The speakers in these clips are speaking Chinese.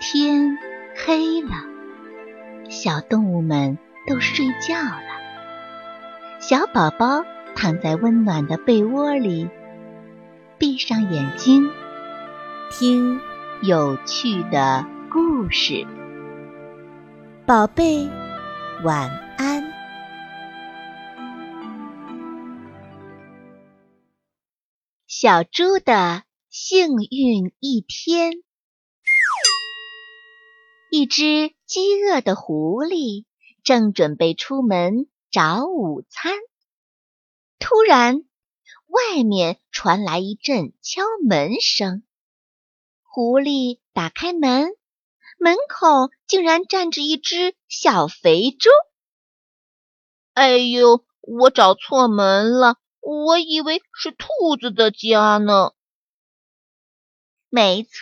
天黑了，小动物们都睡觉了。小宝宝躺在温暖的被窝里，闭上眼睛，听有趣的故事。宝贝，晚安。小猪的幸运一天。一只饥饿的狐狸正准备出门找午餐，突然外面传来一阵敲门声。狐狸打开门，门口竟然站着一只小肥猪。哎呦，我找错门了，我以为是兔子的家呢。没错，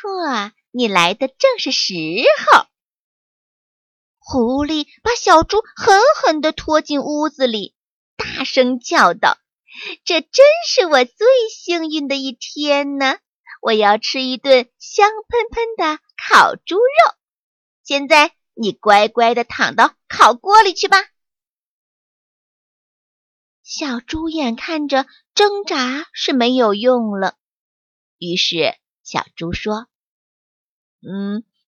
你来的正是时候。狐狸把小猪狠狠地拖进屋子里，大声叫道，这真是我最幸运的一天呢，我要吃一顿香喷喷的烤猪肉。现在你乖乖地躺到烤锅里去吧。小猪眼看着挣扎是没有用了，于是小猪说，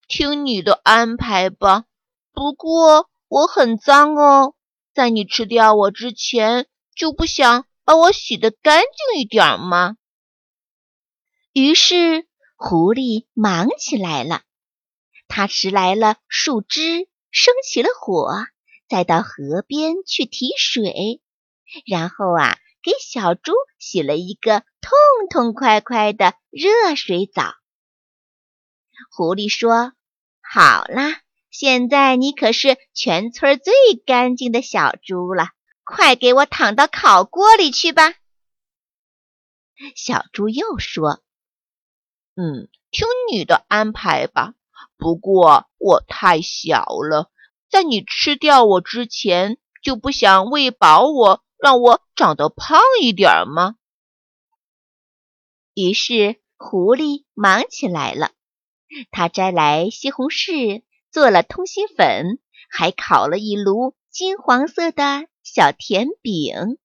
听你的安排吧，不过我很脏哦，在你吃掉我之前就不想把我洗得干净一点吗？于是狐狸忙起来了，它拾来了树枝，生起了火，再到河边去提水，然后给小猪洗了一个痛快的热水澡。狐狸说，好啦，现在你可是全村最干净的小猪了，快给我躺到烤锅里去吧。小猪又说，听你的安排吧，不过我太小了，在你吃掉我之前就不想喂饱我，让我长得胖一点吗？于是狐狸忙起来了，它摘来西红柿，做了通心粉，还烤了一炉金黄色的小甜饼。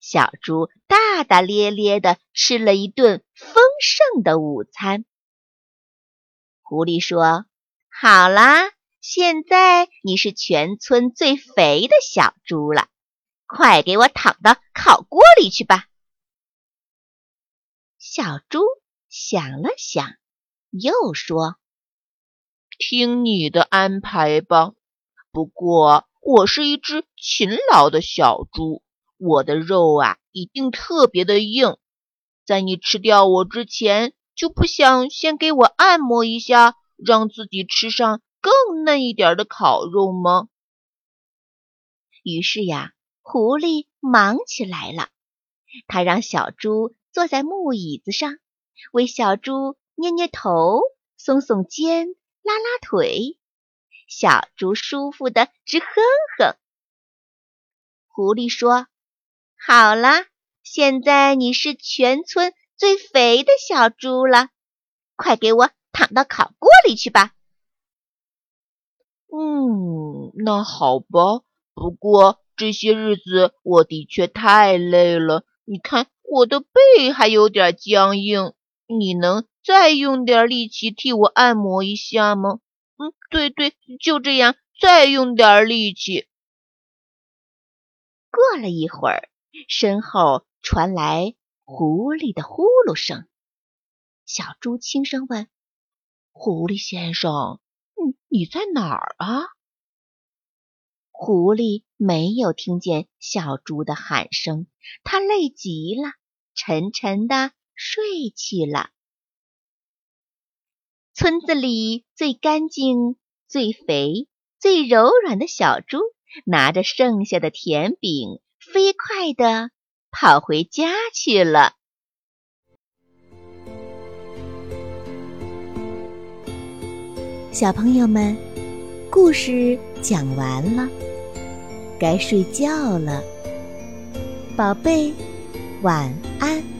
小猪大大咧咧地吃了一顿丰盛的午餐。狐狸说，好啦，现在你是全村最肥的小猪了，快给我躺到烤锅里去吧。小猪想了想，又说，听你的安排吧，不过我是一只勤劳的小猪，我的肉一定特别的硬，在你吃掉我之前就不想先给我按摩一下，让自己吃上更嫩一点的烤肉吗？于是狐狸忙起来了，他让小猪坐在木椅子上，为小猪捏捏头，松松肩，拉拉腿，小猪舒服得直哼哼。狐狸说，好啦，现在你是全村最肥的小猪了，快给我躺到烤锅里去吧。那好吧，不过这些日子我的确太累了，你看我的背还有点僵硬，你能再用点力气替我按摩一下吗？对，就这样，再用点力气。过了一会儿，身后传来狐狸的呼噜声。小猪轻声问，狐狸先生，你在哪儿啊？狐狸没有听见小猪的喊声，它累极了，沉沉地睡去了。村子里最干净、最肥、最柔软的小猪，拿着剩下的甜饼，飞快地跑回家去了。小朋友们，故事讲完了，该睡觉了。宝贝，晚安。